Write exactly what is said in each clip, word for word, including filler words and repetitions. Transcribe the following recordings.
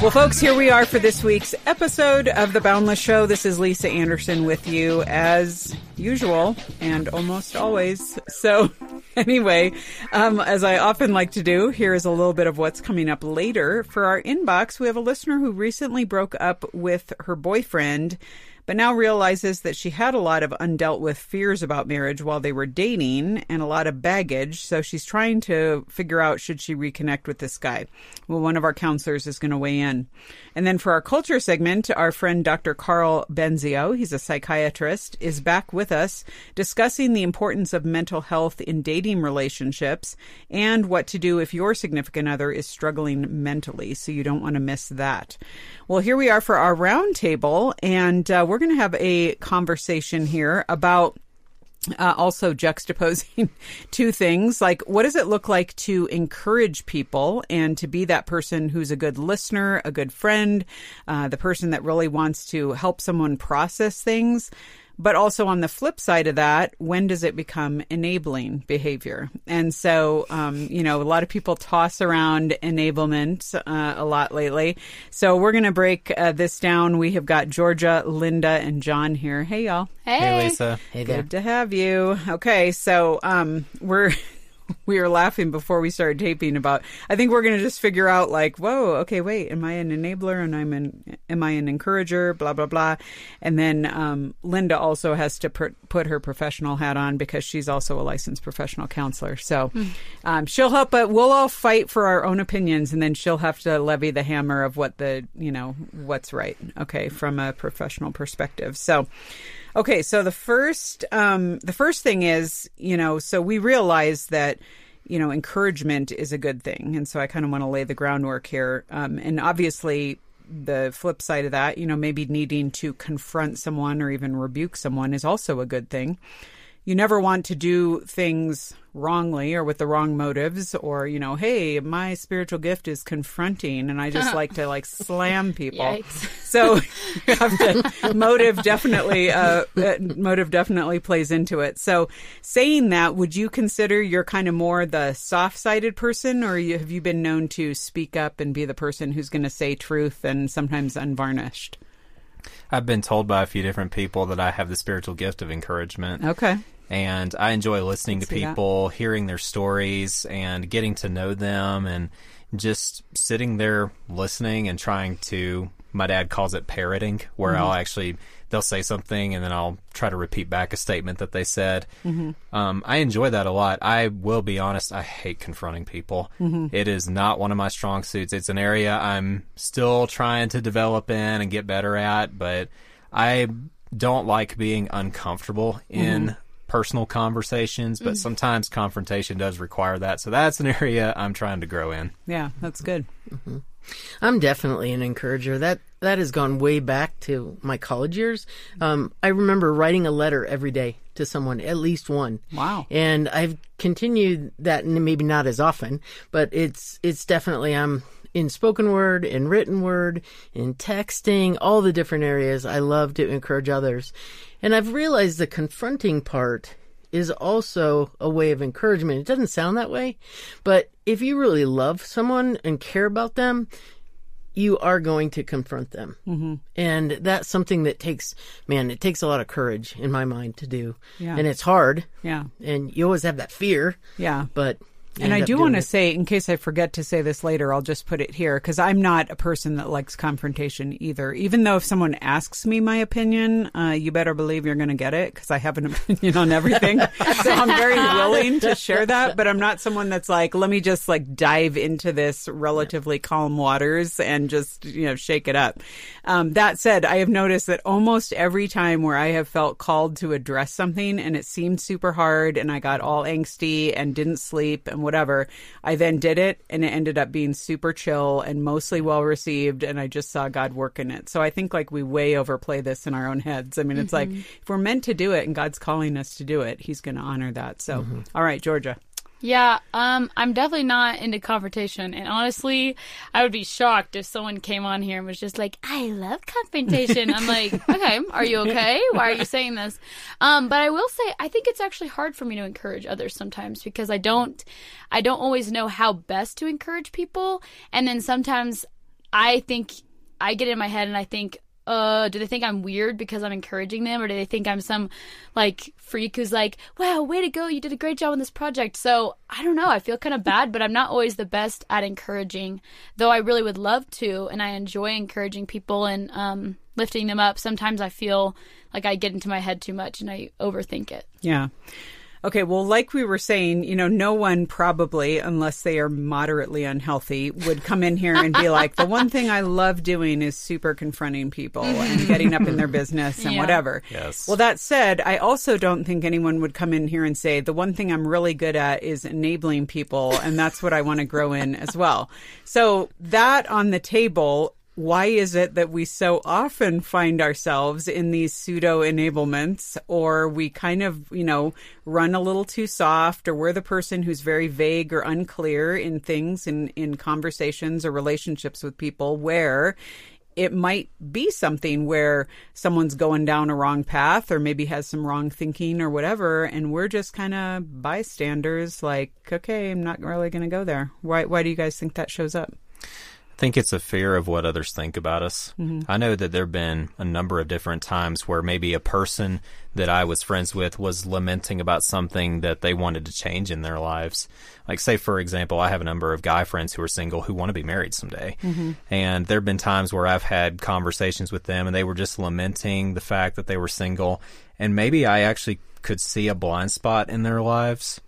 Well, folks, here we are for this week's episode of The Boundless Show. This is Lisa Anderson with you as usual and almost always. So anyway, um, as I often like to do, here is a little bit of what's coming up later. For our inbox, we have a listener who recently broke up with her boyfriend, but now realizes that she had a lot of undealt with fears about marriage while they were dating and a lot of baggage. So she's trying to figure out, should she reconnect with this guy? Well, one of our counselors is going to weigh in. And then for our culture segment, our friend Doctor Karl Benzio, he's a psychiatrist, is back with us discussing the importance of mental health in dating relationships and what to do if your significant other is struggling mentally. So you don't want to miss that. Well, here we are for our roundtable, and uh, we're We're going to have a conversation here about uh, also juxtaposing two things, like what does it look like to encourage people and to be that person who's a good listener, a good friend, uh, the person that really wants to help someone process things. But also on the flip side of that, when does it become enabling behavior? And so, um, you know, a lot of people toss around enablement uh, a lot lately. So we're going to break uh, this down. We have got Georgia, Linda, and John here. Hey, y'all. Hey, hey Lisa. Hey, there. Good to have you. Okay, so um, we're... We were laughing before we started taping about, I think we're going to just figure out like, whoa, okay, wait, am I an enabler and I'm an, am I an encourager, blah, blah, blah. And then um, Linda also has to per- put her professional hat on because she's also a licensed professional counselor. So um, she'll help, but we'll all fight for our own opinions and then she'll have to levy the hammer of what the, you know, what's right, okay, from a professional perspective. So. Okay, so the first um, the first thing is, you know, so we realize that, you know, encouragement is a good thing. And so I kind of want to lay the groundwork here. Um, and obviously, the flip side of that, you know, maybe needing to confront someone or even rebuke someone is also a good thing. You never want to do things wrongly or with the wrong motives or, you know, hey, my spiritual gift is confronting and I just like to like slam people. Yikes. So you have to, motive definitely uh, motive definitely plays into it. So saying that, would you consider you're kind of more the soft-sided person or you, have you been known to speak up and be the person who's going to say truth and sometimes unvarnished? I've been told by a few different people that I have the spiritual gift of encouragement. Okay. And I enjoy listening to people, that. hearing their stories and getting to know them and just sitting there listening and trying to, my dad calls it parroting, where mm-hmm. I'll actually, they'll say something and then I'll try to repeat back a statement that they said. Mm-hmm. Um, I enjoy that a lot. I will be honest, I hate confronting people. Mm-hmm. It is not one of my strong suits. It's an area I'm still trying to develop in and get better at, but I don't like being uncomfortable in mm-hmm. personal conversations, but mm. sometimes confrontation does require that. So that's an area I'm trying to grow in. Yeah, that's good. Mm-hmm. I'm definitely an encourager. That that has gone way back to my college years. Um, I remember writing a letter every day to someone, at least one. Wow. And I've continued that, maybe not as often, but it's it's definitely I'm in spoken word, in written word, in texting, all the different areas. I love to encourage others. And I've realized the confronting part is also a way of encouragement. It doesn't sound that way, but if you really love someone and care about them, you are going to confront them. Mm-hmm. And that's something that takes, man, it takes a lot of courage in my mind to do. Yeah. And it's hard. Yeah. And you always have that fear. Yeah. But... And I do want to say, in case I forget to say this later, I'll just put it here, because I'm not a person that likes confrontation either. Even though if someone asks me my opinion, uh, you better believe you're going to get it, because I have an opinion on everything. So I'm very willing to share that, but I'm not someone that's like, let me just like dive into this relatively calm waters and just, you know, shake it up. Um, that said, I have noticed that almost every time where I have felt called to address something and it seemed super hard and I got all angsty and didn't sleep and whatever, I then did it and it ended up being super chill and mostly well received, and I just saw God work in it. So I think like we way overplay this in our own heads. I mean, it's mm-hmm. like if we're meant to do it and God's calling us to do it, he's going to honor that. So mm-hmm. all right, Georgia. Yeah, um, I'm definitely not into confrontation. And honestly, I would be shocked if someone came on here and was just like, I love confrontation. I'm like, okay, are you okay? Why are you saying this? Um, but I will say, I think it's actually hard for me to encourage others sometimes because I don't, I don't always know how best to encourage people. And then sometimes I think, I get in my head and I think, Uh, do they think I'm weird because I'm encouraging them, or do they think I'm some like freak who's like, wow, way to go, you did a great job on this project? So I don't know, I feel kind of bad, but I'm not always the best at encouraging, though I really would love to, and I enjoy encouraging people and um, lifting them up. Sometimes I feel like I get into my head too much and I overthink it. Yeah. Okay, well, like we were saying, you know, no one probably, unless they are moderately unhealthy, would come in here and be like, the one thing I love doing is super confronting people and getting up in their business and yeah. whatever. Yes. Well, that said, I also don't think anyone would come in here and say, the one thing I'm really good at is enabling people, and that's what I want to grow in as well. So that on the table, why is it that we so often find ourselves in these pseudo enablements, or we kind of, you know, run a little too soft, or we're the person who's very vague or unclear in things, in, in conversations or relationships with people, where it might be something where someone's going down a wrong path or maybe has some wrong thinking or whatever, and we're just kind of bystanders like, okay, I'm not really going to go there. Why, why do you guys think that shows up? I think it's a fear of what others think about us. Mm-hmm. I know that there have been a number of different times where maybe a person that I was friends with was lamenting about something that they wanted to change in their lives. Like, say, for example, I have a number of guy friends who are single who want to be married someday. Mm-hmm. And there have been times where I've had conversations with them and they were just lamenting the fact that they were single. And maybe I actually could see a blind spot in their lives.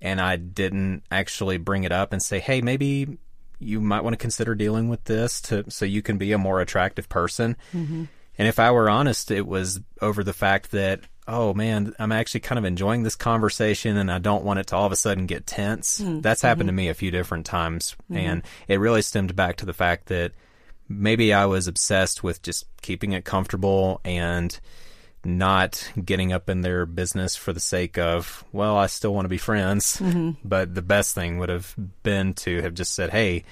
And I didn't actually bring it up and say, hey, maybe you might want to consider dealing with this to, so you can be a more attractive person. Mm-hmm. And if I were honest, it was over the fact that, oh man, I'm actually kind of enjoying this conversation and I don't want it to all of a sudden get tense. Mm-hmm. That's happened to me a few different times. Mm-hmm. And it really stemmed back to the fact that maybe I was obsessed with just keeping it comfortable and not getting up in their business for the sake of, well, I still want to be friends. Mm-hmm. But the best thing would have been to have just said, hey,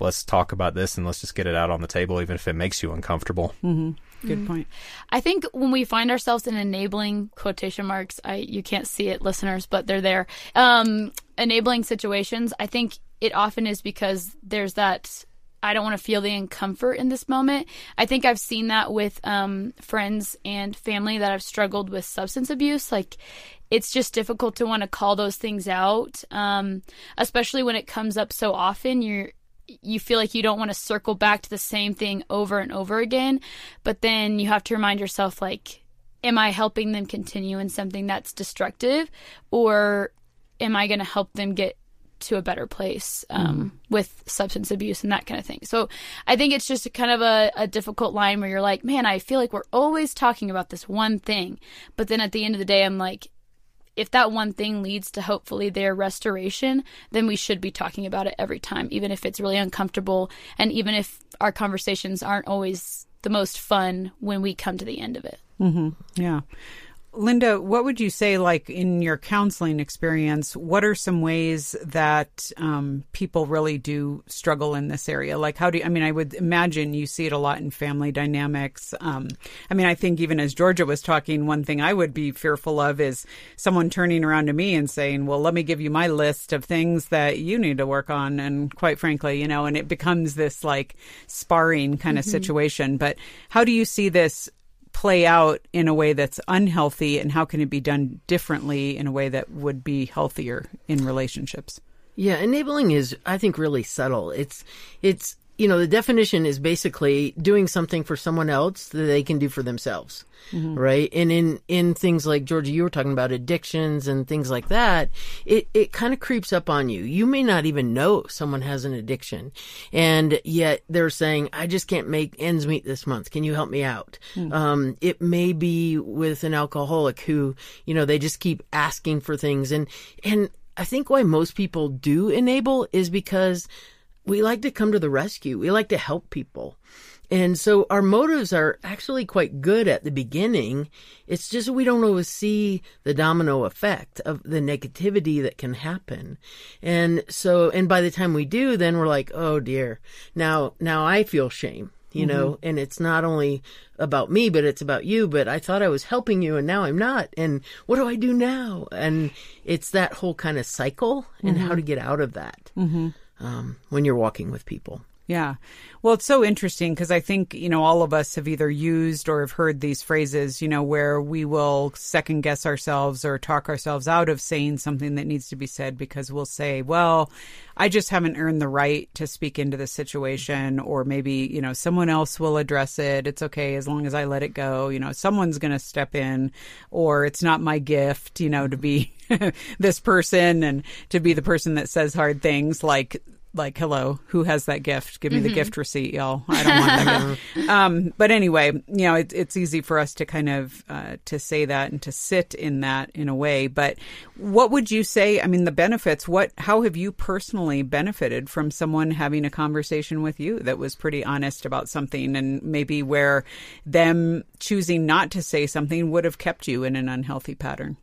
let's talk about this and let's just get it out on the table, even if it makes you uncomfortable. Mm-hmm. Good point. I think when we find ourselves in enabling quotation marks, I you can't see it, listeners, but they're there. Um, enabling situations, I think it often is because there's that, I don't want to feel the discomfort in this moment. I think I've seen that with um, friends and family that have struggled with substance abuse. Like, it's just difficult to want to call those things out, um, especially when it comes up so often. You're you feel like you don't want to circle back to the same thing over and over again. But then you have to remind yourself, like, am I helping them continue in something that's destructive, or am I going to help them get to a better place um, mm. with substance abuse and that kind of thing? So I think it's just a kind of a, a difficult line where you're like, man, I feel like we're always talking about this one thing. But then at the end of the day, I'm like, if that one thing leads to hopefully their restoration, then we should be talking about it every time, even if it's really uncomfortable. And even if our conversations aren't always the most fun when we come to the end of it. Mm-hmm. Yeah. Linda, what would you say, like, in your counseling experience, what are some ways that um, people really do struggle in this area? Like, how do you, I mean, I would imagine you see it a lot in family dynamics. Um, I mean, I think even as Georgia was talking, one thing I would be fearful of is someone turning around to me and saying, well, let me give you my list of things that you need to work on. And quite frankly, you know, and it becomes this like sparring kind of mm-hmm. situation. But how do you see this play out in a way that's unhealthy, and how can it be done differently in a way that would be healthier in relationships? Yeah, enabling is, I think, really subtle. It's, it's, you know, the definition is basically doing something for someone else that they can do for themselves, mm-hmm. right? And in, in things like, Georgia, you were talking about addictions and things like that, it, it kind of creeps up on you. You may not even know someone has an addiction, and yet they're saying, I just can't make ends meet this month. Can you help me out? Mm-hmm. Um, it may be with an alcoholic who, you know, they just keep asking for things. And, and I think why most people do enable is because we like to come to the rescue. We like to help people. And so our motives are actually quite good at the beginning. It's just we don't always see the domino effect of the negativity that can happen. And so, and by the time we do, then we're like, oh dear, now, now I feel shame, you mm-hmm. know, and it's not only about me, but it's about you. But I thought I was helping you and now I'm not. And what do I do now? And it's that whole kind of cycle mm-hmm. and how to get out of that mm-hmm. um, when you're walking with people. Yeah. Well, it's so interesting because I think, you know, all of us have either used or have heard these phrases, you know, where we will second guess ourselves or talk ourselves out of saying something that needs to be said because we'll say, well, I just haven't earned the right to speak into this situation, or maybe, you know, someone else will address it. It's okay as long as I let it go. You know, someone's going to step in, or it's not my gift, you know, to be this person and to be the person that says hard things like, like, hello, who has that gift? Give me mm-hmm. the gift receipt, y'all. I don't want that gift. Um, but anyway, you know, it, it's easy for us to kind of uh, to say that and to sit in that in a way. But what would you say, I mean, the benefits, what, how have you personally benefited from someone having a conversation with you that was pretty honest about something, and maybe where them choosing not to say something would have kept you in an unhealthy pattern?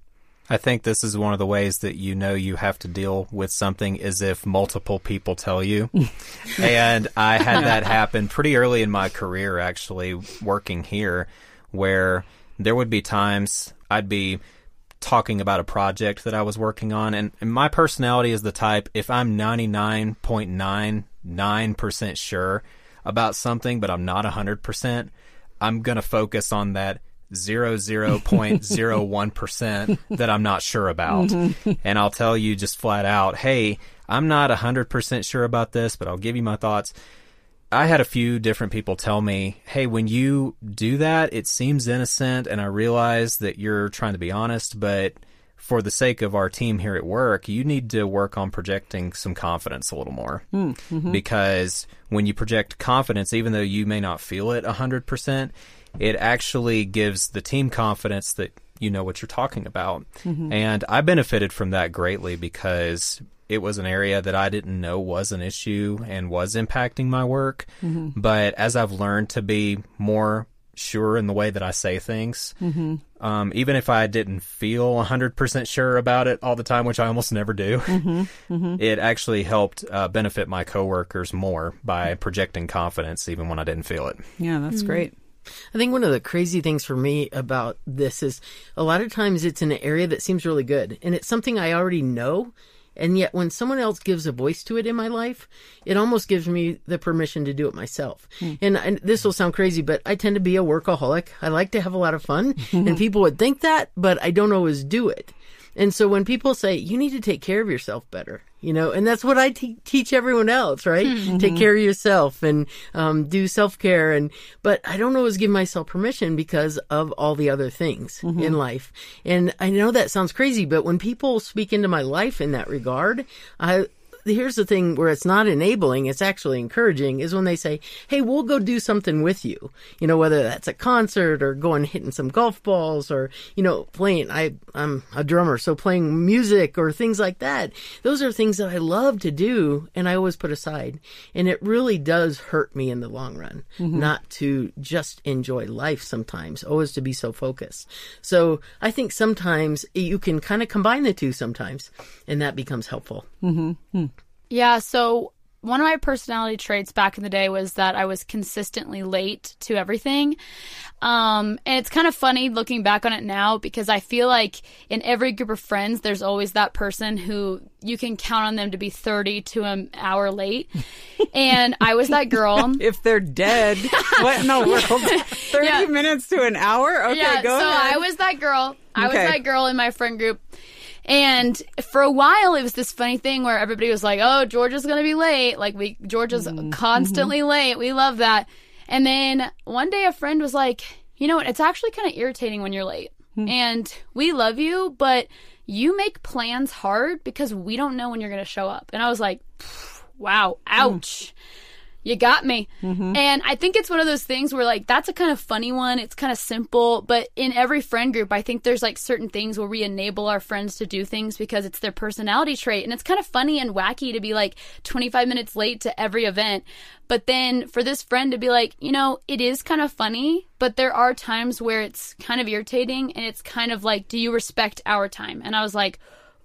I think this is one of the ways that you know you have to deal with something is if multiple people tell you. And I had that happen pretty early in my career, actually, working here, where there would be times I'd be talking about a project that I was working on. And, and my personality is the type, if I'm ninety-nine point nine nine percent sure about something, but I'm not one hundred percent, I'm going to focus on that zero point zero one percent that I'm not sure about. Mm-hmm. And I'll tell you just flat out, hey, I'm not one hundred percent sure about this, but I'll give you my thoughts. I had a few different people tell me, hey, when you do that, it seems innocent, and I realize that you're trying to be honest, but for the sake of our team here at work, you need to work on projecting some confidence a little more. Mm-hmm. Because when you project confidence, even though you may not feel it one hundred percent, it actually gives the team confidence that you know what you're talking about. Mm-hmm. And I benefited from that greatly because it was an area that I didn't know was an issue and was impacting my work. Mm-hmm. But as I've learned to be more sure in the way that I say things, mm-hmm. um, even if I didn't feel one hundred percent sure about it all the time, which I almost never do, mm-hmm. Mm-hmm. it actually helped uh, benefit my coworkers more by projecting confidence even when I didn't feel it. Yeah, that's mm-hmm. great. I think one of the crazy things for me about this is a lot of times it's an area that seems really good, and it's something I already know. And yet when someone else gives a voice to it in my life, it almost gives me the permission to do it myself. Mm. And, and this will sound crazy, but I tend to be a workaholic. I like to have a lot of fun, and people would think that, but I don't always do it. And so when people say, you need to take care of yourself better, you know, and that's what I te- teach everyone else, right? Mm-hmm. Take care of yourself and um, do self-care. And but I don't always give myself permission because of all the other things mm-hmm. in life. And I know that sounds crazy, but when people speak into my life in that regard, I... here's the thing where it's not enabling, it's actually encouraging, is when they say, hey, we'll go do something with you. You know, whether that's a concert or going hitting some golf balls or, you know, playing, I, I'm a drummer, so playing music or things like that. Those are things that I love to do and I always put aside. And it really does hurt me in the long run, mm-hmm. not to just enjoy life sometimes, always to be so focused. So I think sometimes you can kind of combine the two sometimes, and that becomes helpful. Mm-hmm. Hmm. Yeah, so one of my personality traits back in the day was that I was consistently late to everything. Um, and it's kind of funny looking back on it now because I feel like in every group of friends, there's always that person who you can count on them to be thirty to an hour late. And I was that girl. If they're dead, what in the world? thirty yeah. minutes to an hour? Okay, yeah, go so ahead. I was that girl. I okay. was that girl in my friend group. And for a while, it was this funny thing where everybody was like, oh, Georgia's going to be late. Like, we Georgia's mm-hmm. constantly mm-hmm. late. We love that. And then one day a friend was like, you know what? It's actually kind of irritating when you're late. Mm-hmm. And we love you, but you make plans hard because we don't know when you're going to show up. And I was like, wow, ouch. Mm-hmm. you got me. Mm-hmm. And I think it's one of those things where, like, that's a kind of funny one. It's kind of simple. But in every friend group, I think there's, like, certain things where we enable our friends to do things because it's their personality trait. And it's kind of funny and wacky to be, like, twenty-five minutes late to every event. But then for this friend to be like, you know, it is kind of funny, but there are times where it's kind of irritating. And it's kind of like, do you respect our time? And I was like,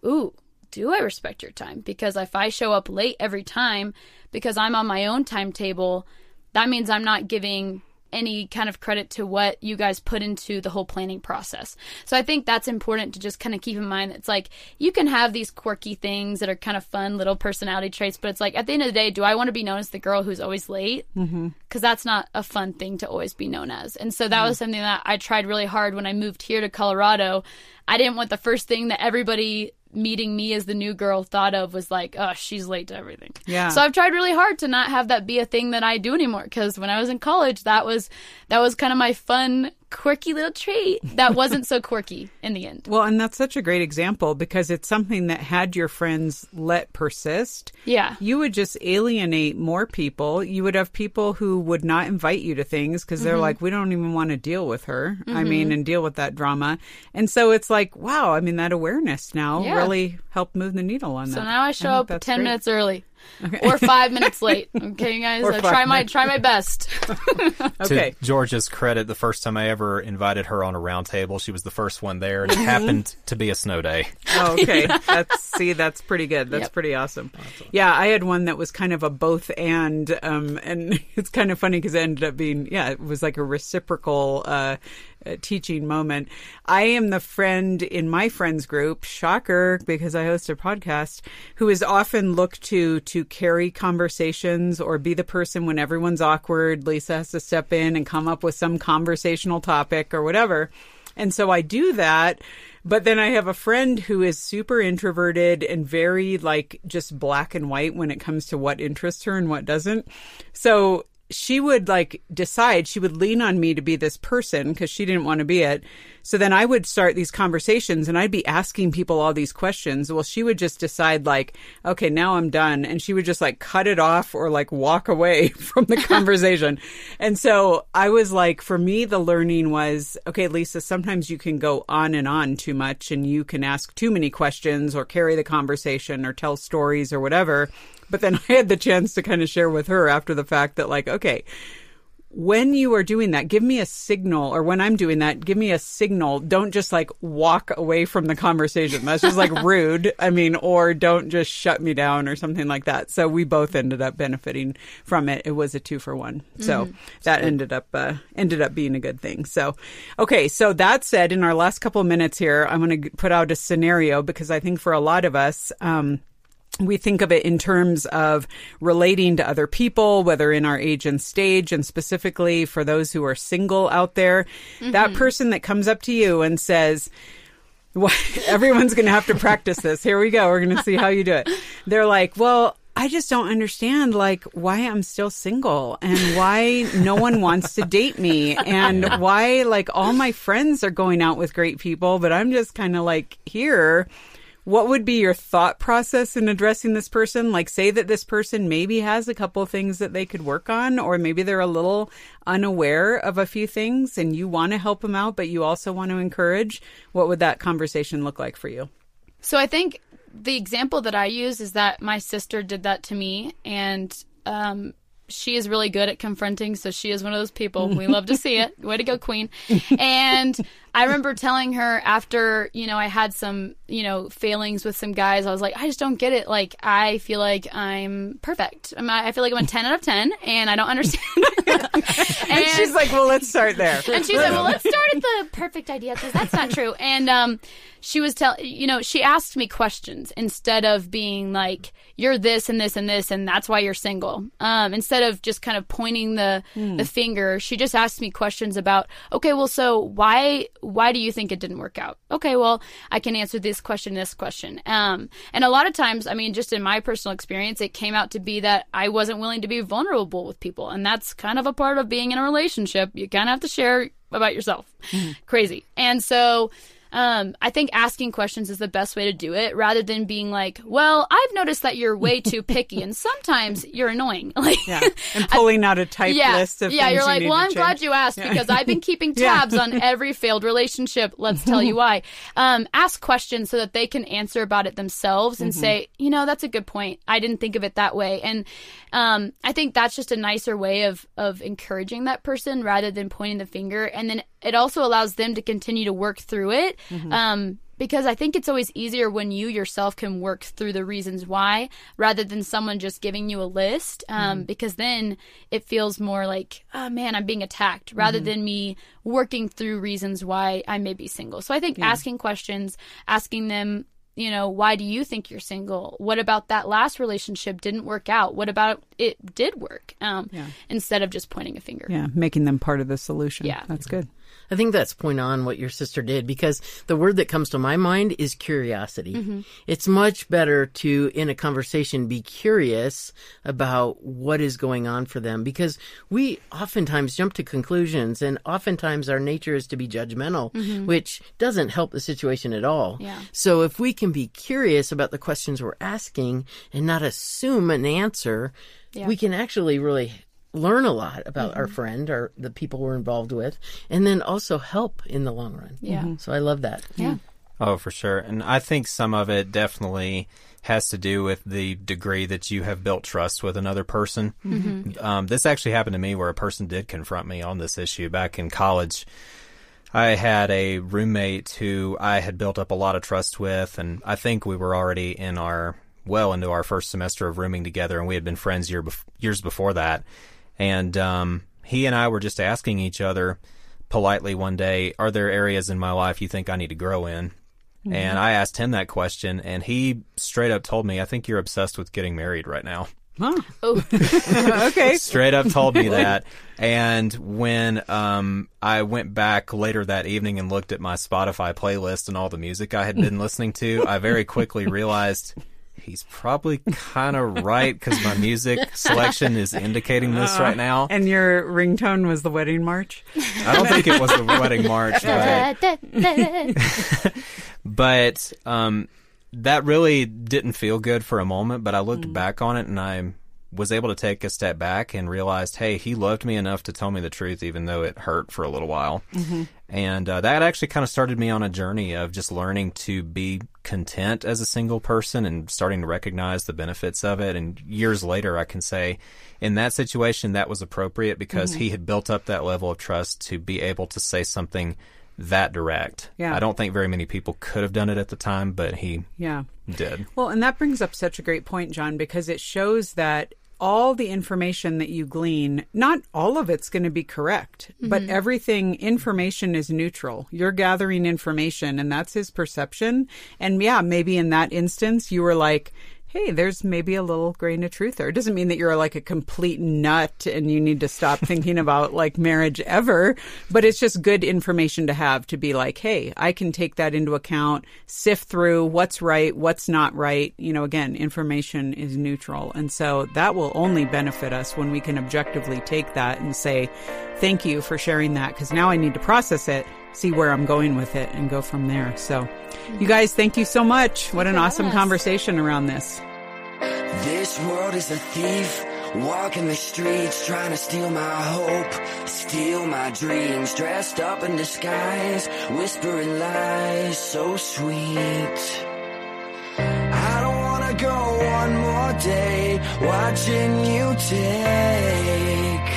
ooh. Do I respect your time? Because if I show up late every time because I'm on my own timetable, that means I'm not giving any kind of credit to what you guys put into the whole planning process. So I think that's important to just kind of keep in mind. It's like, you can have these quirky things that are kind of fun little personality traits, but it's like, at the end of the day, do I want to be known as the girl who's always late? Because mm-hmm. that's not a fun thing to always be known as. And so that mm-hmm. was something that I tried really hard when I moved here to Colorado. I didn't want the first thing that everybody meeting me as the new girl thought of was like, oh, she's late to everything. Yeah. So I've tried really hard to not have that be a thing that I do anymore, because when I was in college, that was that was kind of my fun, quirky little trait that wasn't so quirky in the end. Well, and that's such a great example, because it's something that, had your friends let persist, yeah, you would just alienate more people. You would have people who would not invite you to things because they're mm-hmm. like, we don't even want to deal with her. Mm-hmm. I mean, and deal with that drama. And so it's like, wow, I mean, that awareness now yeah. really helped move the needle on that. So now I show I up ten great. minutes early. Okay. Or five minutes late. Okay, guys, I try my minutes. try my best. Okay. To Georgia's credit, the first time I ever invited her on a round table, she was the first one there, and it happened to be a snow day. Oh, okay. Yeah. That's see, that's pretty good. That's yep. pretty awesome. awesome. Yeah, I had one that was kind of a both and, um, and it's kind of funny because it ended up being, yeah, it was like a reciprocal uh, teaching moment. I am the friend in my friends group, shocker, because I host a podcast, who is often looked to to carry conversations or be the person when everyone's awkward. Lisa has to step in and come up with some conversational topic or whatever. And so I do that. But then I have a friend who is super introverted and very like just black and white when it comes to what interests her and what doesn't. So she would like decide, she would lean on me to be this person because she didn't want to be it. So then I would start these conversations and I'd be asking people all these questions. Well, she would just decide like, okay, now I'm done. And she would just like cut it off or like walk away from the conversation. And so I was like, for me, the learning was, okay, Lisa, sometimes you can go on and on too much and you can ask too many questions or carry the conversation or tell stories or whatever. But then I had the chance to kind of share with her after the fact that like, okay, when you are doing that, give me a signal, or when I'm doing that, give me a signal. Don't just like walk away from the conversation. That's just like rude. I mean, or don't just shut me down or something like that. So we both ended up benefiting from it. It was a two for one. So mm-hmm. that ended up uh, ended up being a good thing. So, okay. So that said, in our last couple of minutes here, I'm going to put out a scenario because I think for a lot of us, um, we think of it in terms of relating to other people, whether in our age and stage, and specifically for those who are single out there, mm-hmm. that person that comes up to you and says, well, everyone's going to have to practice this. Here we go. We're going to see how you do it. They're like, well, I just don't understand, like, why I'm still single and why no one wants to date me and why, like, all my friends are going out with great people, but I'm just kind of like here. What would be your thought process in addressing this person? Like, say that this person maybe has a couple of things that they could work on, or maybe they're a little unaware of a few things and you want to help them out, but you also want to encourage. What would that conversation look like for you? So I think the example that I use is that my sister did that to me, and um, she is really good at confronting. So she is one of those people. We love to see it. Way to go, queen. And I remember telling her after, you know, I had some, you know, failings with some guys. I was like, I just don't get it. Like, I feel like I'm perfect. I'm, I feel like I'm a ten out of ten, and I don't understand. and, and she's like, well, let's start there. And she's like, well, let's start at the perfect idea, because that's not true. And um, she was telling, you know, she asked me questions instead of being like, you're this and this and this, and that's why you're single. Um, instead of just kind of pointing the, mm. the finger, she just asked me questions about, okay, well, so why... Why do you think it didn't work out? Okay, well, I can answer this question, this question. Um, and a lot of times, I mean, just in my personal experience, it came out to be that I wasn't willing to be vulnerable with people. And that's kind of a part of being in a relationship. You kind of have to share about yourself. Mm-hmm. Crazy. And so Um, I think asking questions is the best way to do it, rather than being like, well, I've noticed that you're way too picky and sometimes you're annoying. Like, yeah. And pulling I, out a type yeah, list of yeah, things. Yeah, you're like, you well, I'm change. glad you asked yeah. because I've been keeping tabs yeah. on every failed relationship. Let's tell you why. Um, ask questions so that they can answer about it themselves and mm-hmm. say, you know, that's a good point. I didn't think of it that way. And um, I think that's just a nicer way of, of encouraging that person rather than pointing the finger. And then it also allows them to continue to work through it. Mm-hmm. Um, because I think it's always easier when you yourself can work through the reasons why, rather than someone just giving you a list. Um, mm-hmm. Because then it feels more like, oh man, I'm being attacked, rather mm-hmm. than me working through reasons why I may be single. So I think yeah. asking questions, asking them, you know, why do you think you're single? What about that last relationship didn't work out? What about it did work? Um, yeah. Instead of just pointing a finger. Yeah, making them part of the solution. Yeah. That's good. I think that's point on what your sister did, because the word that comes to my mind is curiosity. Mm-hmm. It's much better to, in a conversation, be curious about what is going on for them, because we oftentimes jump to conclusions, and oftentimes our nature is to be judgmental, mm-hmm. which doesn't help the situation at all. Yeah. So if we can be curious about the questions we're asking and not assume an answer, yeah. we can actually really learn a lot about mm-hmm. our friend or the people we're involved with, and then also help in the long run. Yeah. Mm-hmm. So I love that. Yeah. Oh, for sure. And I think some of it definitely has to do with the degree that you have built trust with another person. Mm-hmm. Um, this actually happened to me where a person did confront me on this issue back in college. I had a roommate who I had built up a lot of trust with, and I think we were already in our, well into our first semester of rooming together, and we had been friends year be- years before that. And um, he and I were just asking each other politely one day, are there areas in my life you think I need to grow in? Mm-hmm. And I asked him that question, and he straight up told me, I think you're obsessed with getting married right now. Huh. Oh, okay. Straight up told me that. And when um, I went back later that evening and looked at my Spotify playlist and all the music I had been listening to, I very quickly realized he's probably kind of right, because my music selection is indicating this right now. And your ringtone was the wedding march? I don't think it was the wedding march. But, but um, that really didn't feel good for a moment. But I looked mm. back on it, and I was able to take a step back and realized, hey, he loved me enough to tell me the truth, even though it hurt for a little while. Mm-hmm. And uh, that actually kind of started me on a journey of just learning to be content as a single person and starting to recognize the benefits of it. And years later, I can say in that situation, that was appropriate, because mm-hmm. he had built up that level of trust to be able to say something that direct. Yeah. I don't think very many people could have done it at the time, but he yeah. did. Well, and that brings up such a great point, John, because it shows that all the information that you glean, not all of it's going to be correct, mm-hmm. but everything, information is neutral. You're gathering information, and that's his perception. And yeah, maybe in that instance, you were like, hey, there's maybe a little grain of truth there. It doesn't mean that you're like a complete nut and you need to stop thinking about like marriage ever, but it's just good information to have, to be like, hey, I can take that into account, sift through what's right, what's not right. You know, again, information is neutral. And so that will only benefit us when we can objectively take that and say, thank you for sharing that, because now I need to process it, see where I'm going with it, and go from there. So you guys, thank you so much. What an awesome conversation around this. This world is a thief, walking the streets, trying to steal my hope, steal my dreams, dressed up in disguise, whispering lies so sweet. I don't wanna go one more day, watching you take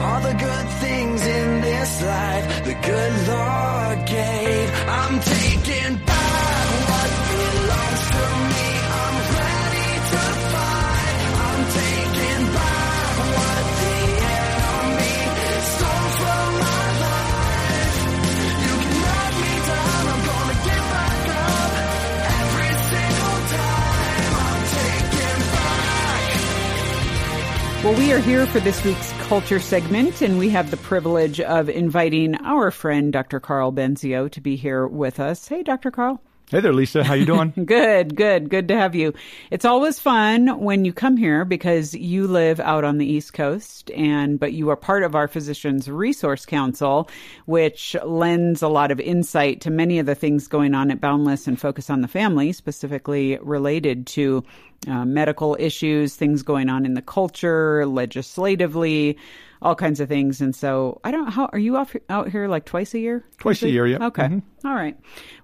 all the good things in this life the good Lord gave. I'm taking back what belongs to me. I'm ready to fight. I'm taking back what the enemy stole from my life. You can knock me down, I'm gonna get back up every single time. I'm taking back. Well, we are here for this week's Culture segment, and we have the privilege of inviting our friend Doctor Karl Benzio to be here with us. Hey, Doctor Karl. Hey there, Lisa. How you doing? Good, good. Good to have you. It's always fun when you come here because you live out on the East Coast, and but you are part of our Physicians Resource Council, which lends a lot of insight to many of the things going on at Boundless and Focus on the Family, specifically related to uh, medical issues, things going on in the culture, legislatively, all kinds of things. And so I don't, how are you off, out here like twice a year? Twice a year, yeah. Okay. Mm-hmm. All right.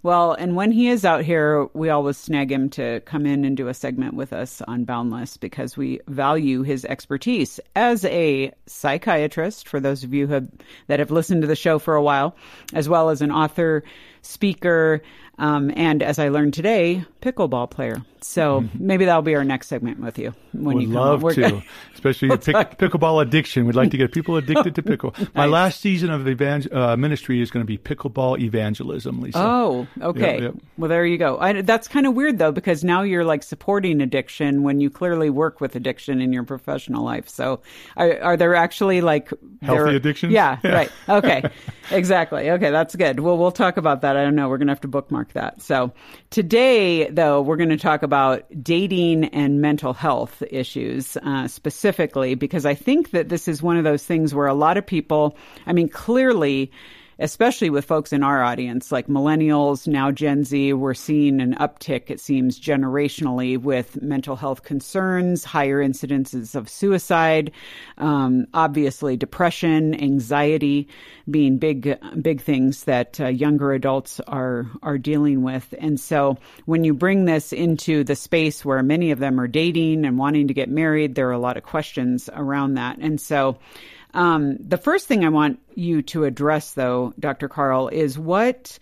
Well, and when he is out here, we always snag him to come in and do a segment with us on Boundless because we value his expertise as a psychiatrist, for those of you who have, that have listened to the show for a while, as well as an author, speaker, um, and as I learned today, pickleball player. So mm-hmm. maybe that'll be our next segment with you. When Would you love come. to, especially we'll pick, pickleball addiction. We'd like to get people addicted to pickle. Nice. My last season of the evangel- uh, ministry is going to be pickleball evangelism, Lisa. Oh, okay. Yep, yep. Well, there you go. I, that's kind of weird though, because now you're like supporting addiction when you clearly work with addiction in your professional life. So are, are there actually like healthy there, addictions? Yeah, yeah. Right. Okay. Exactly. Okay. That's good. Well, we'll talk about that. I don't know. We're going to have to bookmark that. So today, though, we're going to talk about dating and mental health issues uh, specifically, because I think that this is one of those things where a lot of people, I mean, clearly, especially with folks in our audience, like millennials, now Gen Z, we're seeing an uptick, it seems, generationally with mental health concerns, higher incidences of suicide, um, obviously depression, anxiety being big, big things that uh, younger adults are, are dealing with. And so when you bring this into the space where many of them are dating and wanting to get married, there are a lot of questions around that. And so Um, the first thing I want you to address, though, Doctor Karl, is what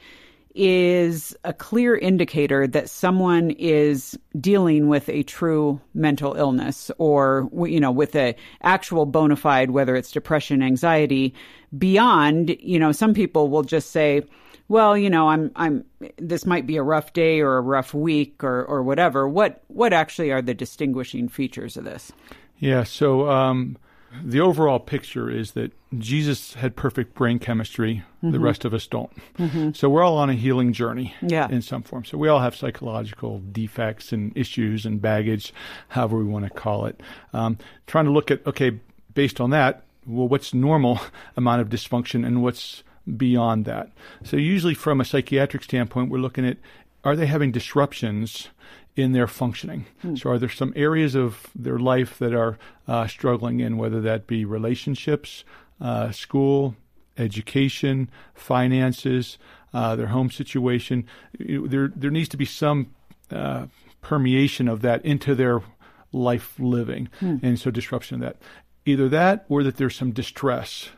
is a clear indicator that someone is dealing with a true mental illness or, you know, with a actual bona fide, whether it's depression, anxiety, beyond, you know, some people will just say, well, you know, I'm, I'm, this might be a rough day or a rough week or, or whatever. What, what actually are the distinguishing features of this? Yeah. So, um, the overall picture is that Jesus had perfect brain chemistry. Mm-hmm. The rest of us don't. Mm-hmm. So we're all on a healing journey yeah. in some form. So we all have psychological defects and issues and baggage, however we want to call it. Um, trying to look at, okay, based on that, well, what's normal amount of dysfunction and what's beyond that? So usually from a psychiatric standpoint, we're looking at, are they having disruptions in their functioning? Hmm. So are there some areas of their life that are uh, struggling in, whether that be relationships, uh, school, education, finances, uh, their home situation? There, there needs to be some uh, permeation of that into their life living. Hmm. And so disruption of that. Either that or that there's some distress.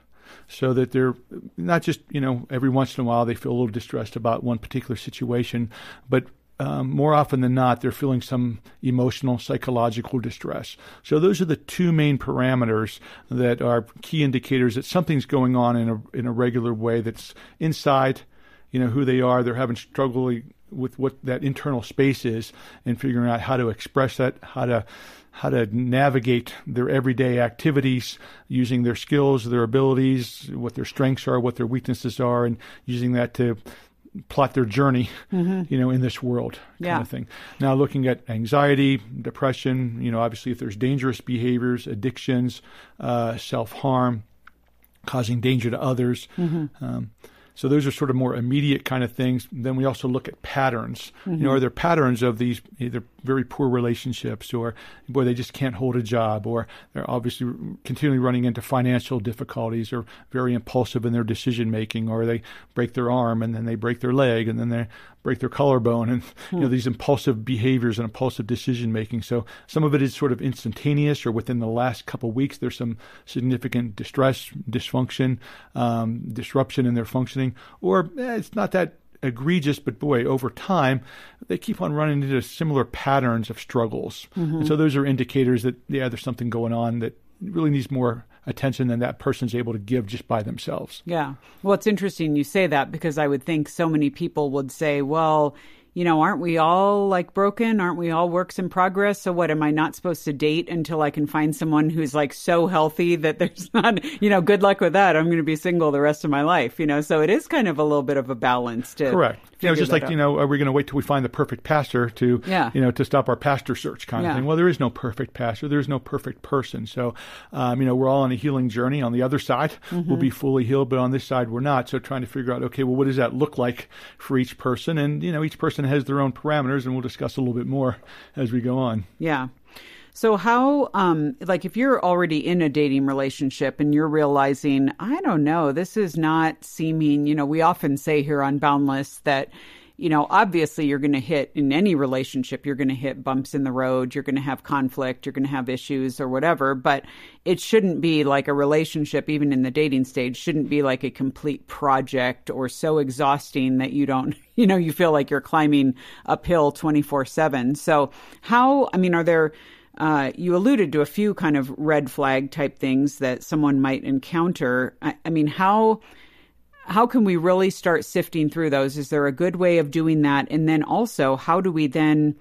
So that they're not just, you know, every once in a while they feel a little distressed about one particular situation, but um, more often than not, they're feeling some emotional, psychological distress. So those are the two main parameters that are key indicators that something's going on in a in a regular way that's inside, you know, who they are. They're having struggling with what that internal space is and figuring out how to express that, how to how to navigate their everyday activities using their skills, their abilities, what their strengths are, what their weaknesses are, and using that to plot their journey, mm-hmm. you know, in this world kind yeah. of thing. Now looking at anxiety, depression, you know, obviously if there's dangerous behaviors, addictions, uh, self-harm, causing danger to others, mm-hmm. um, so those are sort of more immediate kind of things. Then we also look at patterns. Mm-hmm. You know, are there patterns of these either very poor relationships or where they just can't hold a job or they're obviously continually running into financial difficulties or very impulsive in their decision-making or they break their arm and then they break their leg and then they break their collarbone and, mm-hmm. you know, these impulsive behaviors and impulsive decision-making. So some of it is sort of instantaneous or within the last couple of weeks, there's some significant distress, dysfunction, um, disruption in their functioning. Or eh, it's not that egregious, but boy, over time, they keep on running into similar patterns of struggles. Mm-hmm. And so those are indicators that, yeah, there's something going on that really needs more attention than that person's able to give just by themselves. Yeah. Well, it's interesting you say that because I would think so many people would say, well, you know, aren't we all like broken? Aren't we all works in progress? So what, am I not supposed to date until I can find someone who's like so healthy that there's not, you know, good luck with that. I'm going to be single the rest of my life, you know? So it is kind of a little bit of a balance to Correct. figure. Yeah, it's just like, out. you know, are we going to wait till we find the perfect pastor to, yeah. you know, to stop our pastor search kind yeah. of thing? Well, there is no perfect pastor. There is no perfect person. So, um, you know, we're all on a healing journey. On the other side, mm-hmm. we'll be fully healed, but on this side, we're not. So trying to figure out, okay, well, what does that look like for each person? And, you know, each person has their own parameters, and we'll discuss a little bit more as we go on. Yeah. So how, um, like if you're already in a dating relationship and you're realizing, I don't know, this is not seeming, you know, we often say here on Boundless that, you know, obviously you're going to hit in any relationship, you're going to hit bumps in the road, you're going to have conflict, you're going to have issues or whatever, but it shouldn't be like a relationship, even in the dating stage, shouldn't be like a complete project or so exhausting that you don't, you know, you feel like you're climbing uphill twenty-four seven. So how, I mean, are there... Uh, you alluded to a few kind of red flag type things that someone might encounter. I, I mean, how how can we really start sifting through those? Is there a good way of doing that? And then also, how do we then,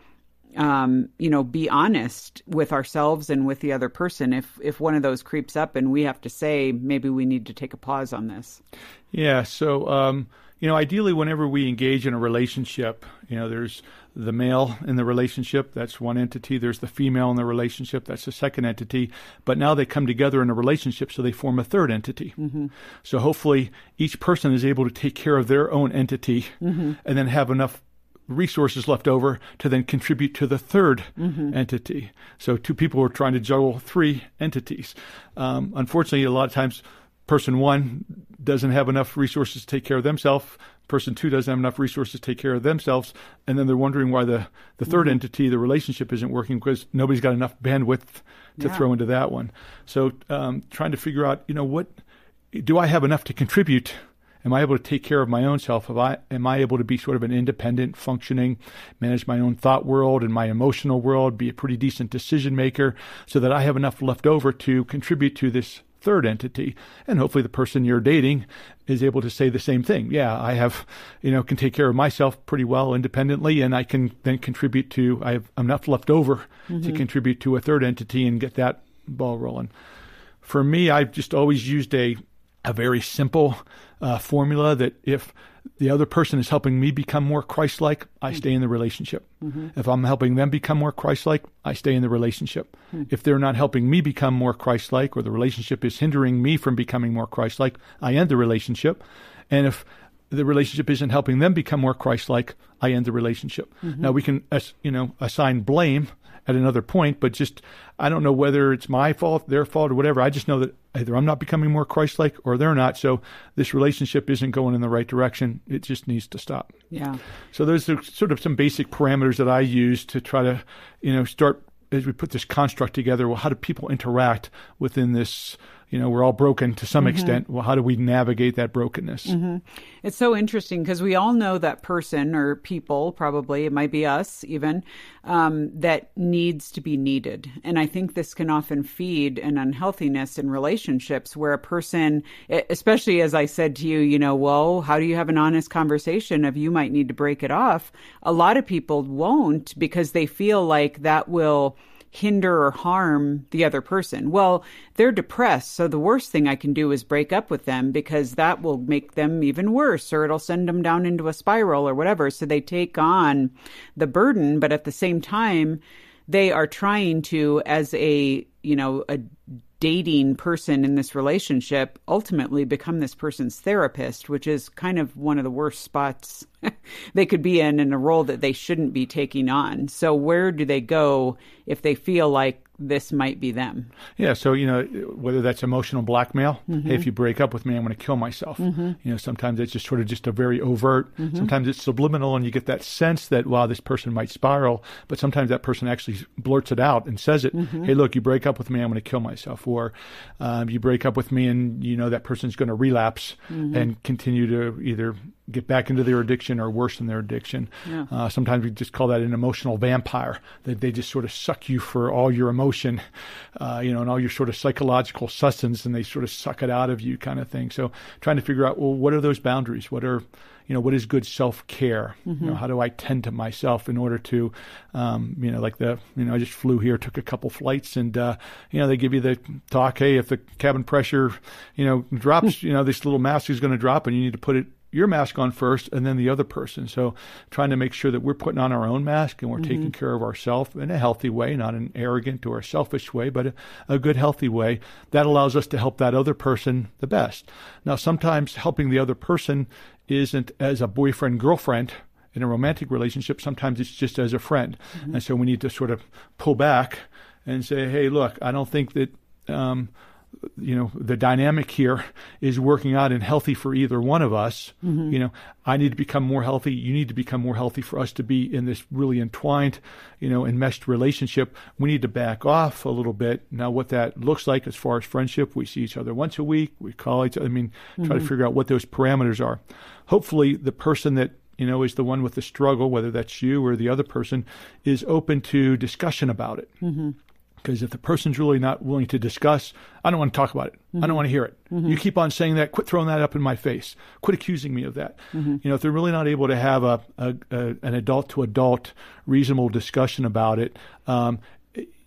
um, you know, be honest with ourselves and with the other person if if one of those creeps up and we have to say, maybe we need to take a pause on this? Yeah. So, um, you know, ideally, whenever we engage in a relationship, you know, there's the male in the relationship, that's one entity. There's the female in the relationship, that's the second entity. But now they come together in a relationship, so they form a third entity. Mm-hmm. So hopefully each person is able to take care of their own entity mm-hmm. and then have enough resources left over to then contribute to the third mm-hmm. entity. So two people are trying to juggle three entities. Um, unfortunately, a lot of times person one doesn't have enough resources to take care of themselves. Person two doesn't have enough resources to take care of themselves. And then they're wondering why the, the third mm-hmm. entity, the relationship, isn't working because nobody's got enough bandwidth to yeah. throw into that one. So um, trying to figure out, you know, what do I have enough to contribute? Am I able to take care of my own self? Am I, am I able to be sort of an independent, functioning, manage my own thought world and my emotional world, be a pretty decent decision maker so that I have enough left over to contribute to this third entity? And hopefully the person you're dating is able to say the same thing. Yeah, I have, you know, can take care of myself pretty well independently, and I can then contribute to, I have enough left over mm-hmm. to contribute to a third entity and get that ball rolling. For me, I've just always used a, a very simple uh, formula that if the other person is helping me become more Christ-like, I mm-hmm. stay in the relationship. Mm-hmm. If I'm helping them become more Christ-like, I stay in the relationship. Mm-hmm. If they're not helping me become more Christ-like, or the relationship is hindering me from becoming more Christ-like, I end the relationship. And if the relationship isn't helping them become more Christ-like, I end the relationship. Mm-hmm. Now, we can, you know, assign blame at another point, but just, I don't know whether it's my fault, their fault, or whatever. I just know that either I'm not becoming more Christ-like or they're not. So this relationship isn't going in the right direction. It just needs to stop. Yeah. So those are sort of some basic parameters that I use to try to, you know, start as we put this construct together. Well, how do people interact within this? You know, we're all broken to some mm-hmm. extent. Well, how do we navigate that brokenness? Mm-hmm. It's so interesting because we all know that person or people, probably, it might be us even, um, that needs to be needed. And I think this can often feed an unhealthiness in relationships where a person, especially as I said to you, you know, well, how do you have an honest conversation of you might need to break it off? A lot of people won't because they feel like that will hinder or harm the other person. Well, they're depressed, so the worst thing I can do is break up with them because that will make them even worse, or it'll send them down into a spiral or whatever. So they take on the burden, but at the same time, they are trying to, as a, you know, a dating person in this relationship, ultimately become this person's therapist, which is kind of one of the worst spots they could be in, in a role that they shouldn't be taking on. So where do they go if they feel like this might be them? Yeah. So, you know, whether that's emotional blackmail, mm-hmm. hey, if you break up with me, I'm going to kill myself. Mm-hmm. You know, sometimes it's just sort of just a very overt, mm-hmm. sometimes it's subliminal and you get that sense that, wow, this person might spiral. But sometimes that person actually blurts it out and says it, mm-hmm. hey, look, you break up with me, I'm going to kill myself. Or um, you break up with me and, you know, that person's going to relapse mm-hmm. and continue to either get back into their addiction or worsen their addiction. Yeah. Uh, sometimes we just call that an emotional vampire, that they, they just sort of suck you for all your emotion, uh, you know, and all your sort of psychological sustenance, and they sort of suck it out of you kind of thing. So trying to figure out, well, what are those boundaries? What are, you know, what is good self-care? Mm-hmm. You know, how do I tend to myself in order to, um, you know, like the, you know, I just flew here, took a couple flights, and, uh, you know, they give you the talk, hey, if the cabin pressure, you know, drops, you know, this little mask is going to drop and you need to put it your mask on first and then the other person. So trying to make sure that we're putting on our own mask and we're mm-hmm. taking care of ourselves in a healthy way, not an arrogant or a selfish way, but a, a good, healthy way. That allows us to help that other person the best. Now, sometimes helping the other person isn't as a boyfriend, girlfriend in a romantic relationship. Sometimes it's just as a friend. Mm-hmm. And so we need to sort of pull back and say, hey, look, I don't think that um, you know, the dynamic here is working out and healthy for either one of us. Mm-hmm. You know, I need to become more healthy. You need to become more healthy for us to be in this really entwined, you know, enmeshed relationship. We need to back off a little bit. Now, what that looks like as far as friendship, we see each other once a week. We call each other. I mean, mm-hmm. try to figure out what those parameters are. Hopefully, the person that, you know, is the one with the struggle, whether that's you or the other person, is open to discussion about it. Mm-hmm. Because if the person's really not willing to discuss, I don't want to talk about it. Mm-hmm. I don't want to hear it. Mm-hmm. You keep on saying that. Quit throwing that up in my face. Quit accusing me of that. Mm-hmm. You know, if they're really not able to have a, a, a an adult-to-adult reasonable discussion about it, um,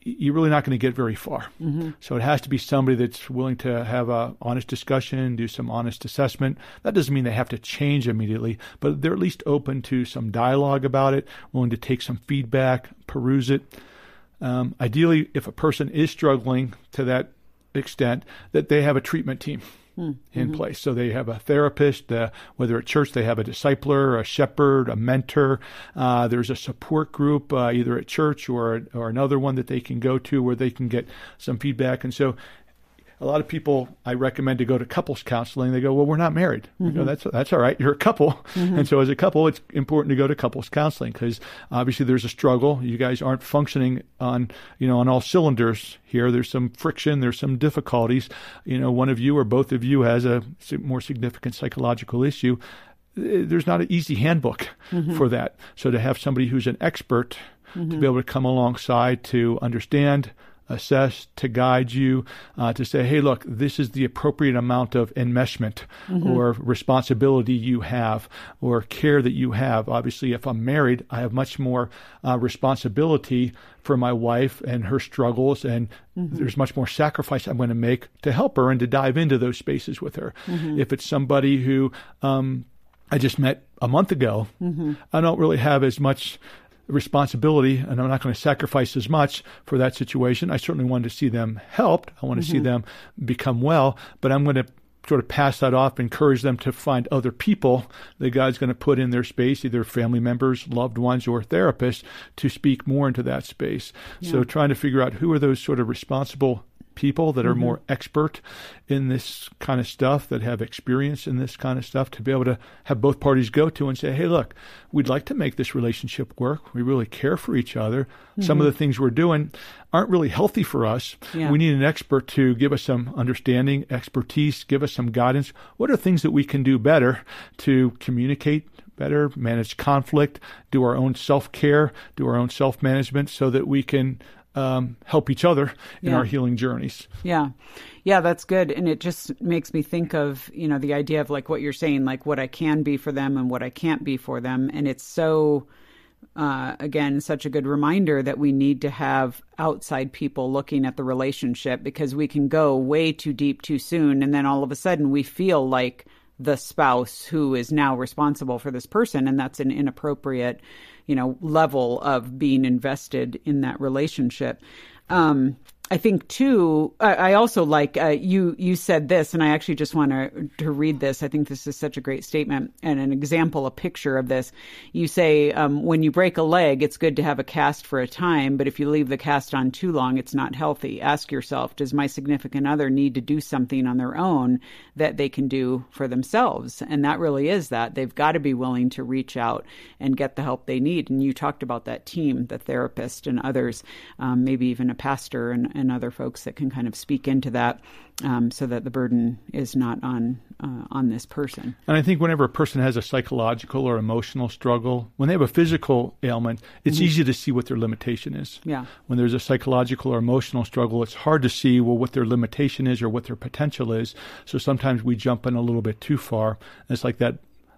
you're really not going to get very far. Mm-hmm. So it has to be somebody that's willing to have a honest discussion, do some honest assessment. That doesn't mean they have to change immediately, but they're at least open to some dialogue about it, willing to take some feedback, peruse it. Um, ideally, if a person is struggling to that extent, that they have a treatment team mm, in mm-hmm. place. So they have a therapist, uh, whether at church they have a discipler, a shepherd, a mentor. Uh, there's a support group uh, either at church or or another one that they can go to where they can get some feedback. And so a lot of people I recommend to go to couples counseling. They go, well, we're not married. Mm-hmm. We go, that's that's all right. You're a couple. Mm-hmm. And so as a couple, it's important to go to couples counseling because obviously there's a struggle. You guys aren't functioning on, you know, on all cylinders here. There's some friction. There's some difficulties. You know, one of you or both of you has a more significant psychological issue. There's not an easy handbook mm-hmm. for that. So to have somebody who's an expert mm-hmm. to be able to come alongside to understand, assess, to guide you, uh, to say, hey, look, this is the appropriate amount of enmeshment mm-hmm. or responsibility you have or care that you have. Obviously, if I'm married, I have much more uh, responsibility for my wife and her struggles, and mm-hmm. there's much more sacrifice I'm going to make to help her and to dive into those spaces with her. Mm-hmm. If it's somebody who um, I just met a month ago, mm-hmm. I don't really have as much responsibility, and I'm not going to sacrifice as much for that situation. I certainly wanted to see them helped. I want to mm-hmm. see them become well, but I'm going to sort of pass that off, encourage them to find other people that God's going to put in their space, either family members, loved ones, or therapists, to speak more into that space. Yeah. So trying to figure out who are those sort of responsible people that are mm-hmm. more expert in this kind of stuff, that have experience in this kind of stuff, to be able to have both parties go to and say, hey, look, we'd like to make this relationship work. We really care for each other. Mm-hmm. Some of the things we're doing aren't really healthy for us. Yeah. We need an expert to give us some understanding, expertise, give us some guidance. What are things that we can do better to communicate better, manage conflict, do our own self-care, do our own self-management so that we can Um, help each other in yeah. our healing journeys. Yeah. Yeah, that's good. And it just makes me think of, you know, the idea of like what you're saying, like what I can be for them and what I can't be for them. And it's so, uh, again, such a good reminder that we need to have outside people looking at the relationship, because we can go way too deep too soon. And then all of a sudden we feel like the spouse who is now responsible for this person. And that's an inappropriate, you know, level of being invested in that relationship. Um, I think too, I, I also like, uh, you, you said this, and I actually just want to, to read this. I think this is such a great statement and an example, a picture of this. You say, um, when you break a leg, it's good to have a cast for a time, but if you leave the cast on too long, it's not healthy. Ask yourself, does my significant other need to do something on their own that they can do for themselves? And that really is that. They've got to be willing to reach out and get the help they need. And you talked about that team, the therapist and others, um, maybe even a pastor and and other folks that can kind of speak into that, um, so that the burden is not on uh, on this person. And I think whenever a person has a psychological or emotional struggle, when they have a physical ailment, it's mm-hmm. easy to see what their limitation is. Yeah. When there's a psychological or emotional struggle, it's hard to see, well, what their limitation is or what their potential is. So sometimes we jump in a little bit too far. It's like that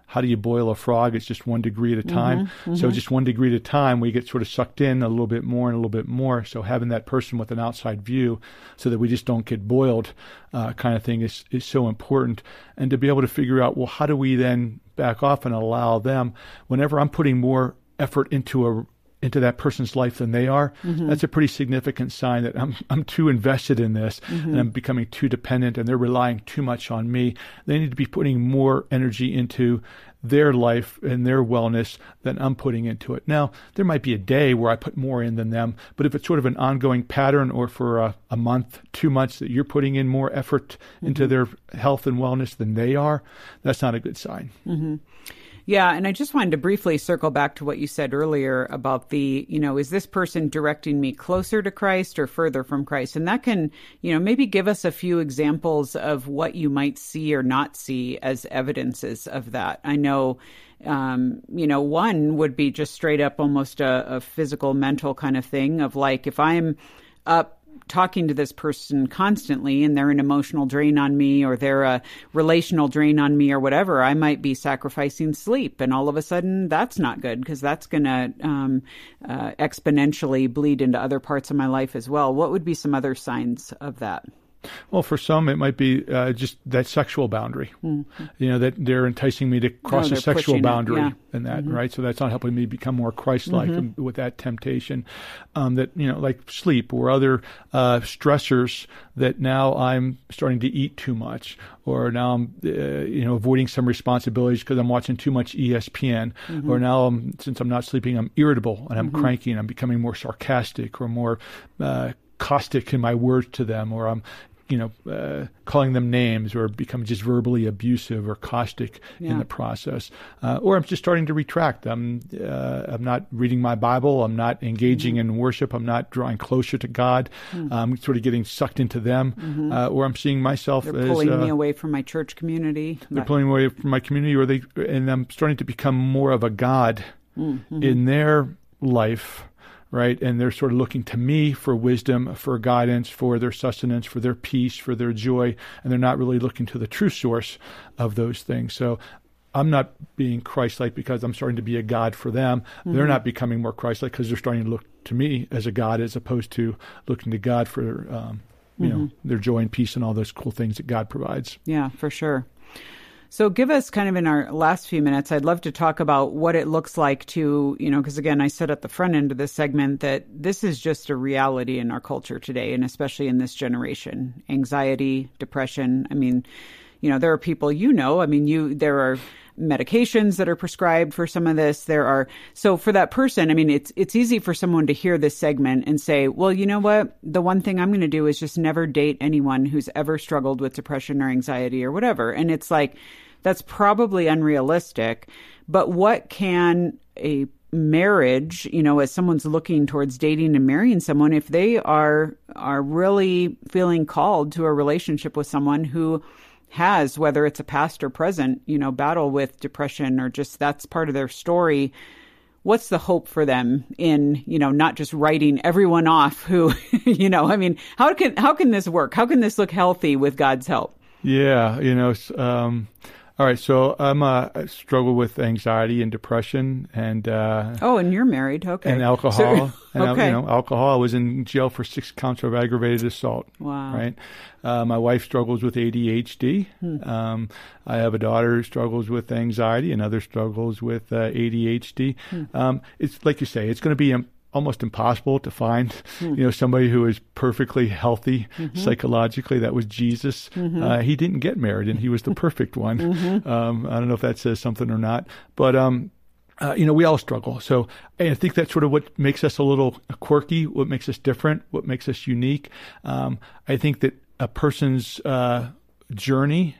how do you boil a frog? It's just one degree at a time. Mm-hmm, mm-hmm. So just one degree at a time, we get sort of sucked in a little bit more and a little bit more. So having that person with an outside view so that we just don't get boiled uh, kind of thing is, is so important. And to be able to figure out, well, how do we then back off and allow them? Whenever I'm putting more effort into a into that person's life than they are, mm-hmm. that's a pretty significant sign that I'm I'm too invested in this mm-hmm. and I'm becoming too dependent and they're relying too much on me. They need to be putting more energy into their life and their wellness than I'm putting into it. Now, there might be a day where I put more in than them, but if it's sort of an ongoing pattern or for a, a month, two months that you're putting in more effort mm-hmm. into their health and wellness than they are, that's not a good sign. Mm-hmm. Yeah. And I just wanted to briefly circle back to what you said earlier about the, you know, is this person directing me closer to Christ or further from Christ? And that can, you know, maybe give us a few examples of what you might see or not see as evidences of that. I know, um, you know, one would be just straight up almost a, a physical, mental kind of thing of like, if I'm up talking to this person constantly and they're an emotional drain on me or they're a relational drain on me or whatever, I might be sacrificing sleep. And all of a sudden, that's not good because that's going to um, uh, exponentially bleed into other parts of my life as well. What would be some other signs of that? Well, for some, it might be uh, just that sexual boundary, mm-hmm. you know, that they're enticing me to cross no, a sexual boundary yeah. and that, mm-hmm. right? So that's not helping me become more Christ-like mm-hmm. with that temptation um, that, you know, like sleep or other uh, stressors that now I'm starting to eat too much or now I'm, uh, you know, avoiding some responsibilities because I'm watching too much E S P N mm-hmm. or now I'm, since I'm not sleeping, I'm irritable and I'm mm-hmm. cranky and I'm becoming more sarcastic or more uh, caustic in my words to them or I'm you know, uh, calling them names or become just verbally abusive or caustic yeah. in the process. Uh, or I'm just starting to retract. I'm, uh, I'm not reading my Bible. I'm not engaging mm-hmm. in worship. I'm not drawing closer to God. Mm-hmm. I'm sort of getting sucked into them. Mm-hmm. Uh, or I'm seeing myself they're as... They're pulling uh, me away from my church community. They're but... pulling me away from my community. or they, And I'm starting to become more of a God mm-hmm. in their life. Right. And they're sort of looking to me for wisdom, for guidance, for their sustenance, for their peace, for their joy. And they're not really looking to the true source of those things. So I'm not being Christ-like because I'm starting to be a God for them. Mm-hmm. They're not becoming more Christ-like because they're starting to look to me as a God as opposed to looking to God for, um, you mm-hmm. know, their joy and peace and all those cool things that God provides. Yeah, for sure. So give us kind of in our last few minutes, I'd love to talk about what it looks like to, you know, because again, I said at the front end of this segment that this is just a reality in our culture today, and especially in this generation, anxiety, depression. I mean, you know, there are people, you know, I mean, you, there are medications that are prescribed for some of this. There are, so for that person, I mean, it's, it's easy for someone to hear this segment and say, well, you know what, the one thing I'm going to do is just never date anyone who's ever struggled with depression or anxiety or whatever. And it's like, that's probably unrealistic, but what can a marriage, you know, as someone's looking towards dating and marrying someone, if they are, are really feeling called to a relationship with someone who has, whether it's a past or present, you know, battle with depression or just that's part of their story. What's the hope for them in, you know, not just writing everyone off who, you know, I mean, how can, how can this work? How can this look healthy with God's help? Yeah. You know, um, all right. So I'm uh, I struggle with anxiety and depression and, uh, oh, and you're married. Okay. And alcohol. So, and, okay. you know, alcohol. I was in jail for six counts of aggravated assault. Wow. Right. Uh, my wife struggles with A D H D. Hmm. Um, I have a daughter who struggles with anxiety. Another struggles with uh, A D H D. Hmm. Um, it's like you say, it's going to be im- almost impossible to find, hmm. you know, somebody who is perfectly healthy mm-hmm. psychologically. That was Jesus. Mm-hmm. Uh, he didn't get married and he was the perfect one. Mm-hmm. Um, I don't know if that says something or not, but, um, Uh, you know, we all struggle. So I think that's sort of what makes us a little quirky, what makes us different, what makes us unique. Um, I think that a person's uh, journey,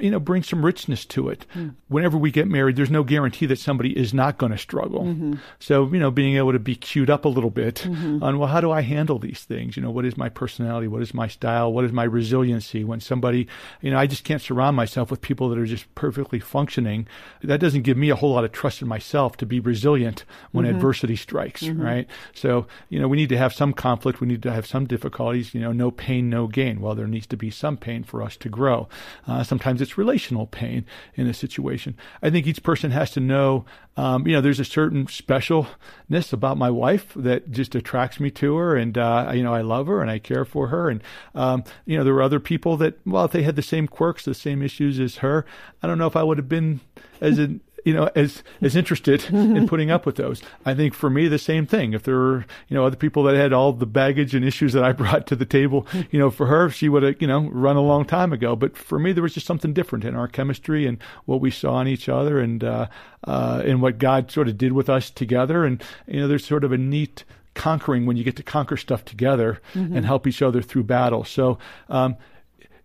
you know, brings some richness to it. Mm. Whenever we get married, there's no guarantee that somebody is not going to struggle. Mm-hmm. So, you know, being able to be cued up a little bit mm-hmm. on, well, how do I handle these things? You know, what is my personality? What is my style? What is my resiliency? When somebody, you know, I just can't surround myself with people that are just perfectly functioning. That doesn't give me a whole lot of trust in myself to be resilient when mm-hmm. adversity strikes, mm-hmm. right? So, you know, we need to have some conflict. We need to have some difficulties, you know, no pain, no gain. Well, there needs to be some pain for us to grow. Uh, sometimes sometimes it's relational pain in a situation. I think each person has to know, um, you know, there's a certain specialness about my wife that just attracts me to her. And, uh, you know, I love her and I care for her. And, um, you know, there were other people that, well, if they had the same quirks, the same issues as her, I don't know if I would have been as an, you know, as, as interested in putting up with those. I think for me, the same thing. If there were, you know, other people that had all the baggage and issues that I brought to the table, you know, for her, she would have, you know, run a long time ago. But for me, there was just something different in our chemistry and what we saw in each other and, uh, uh, and what God sort of did with us together. And, you know, there's sort of a neat conquering when you get to conquer stuff together mm-hmm. and help each other through battle. So, um,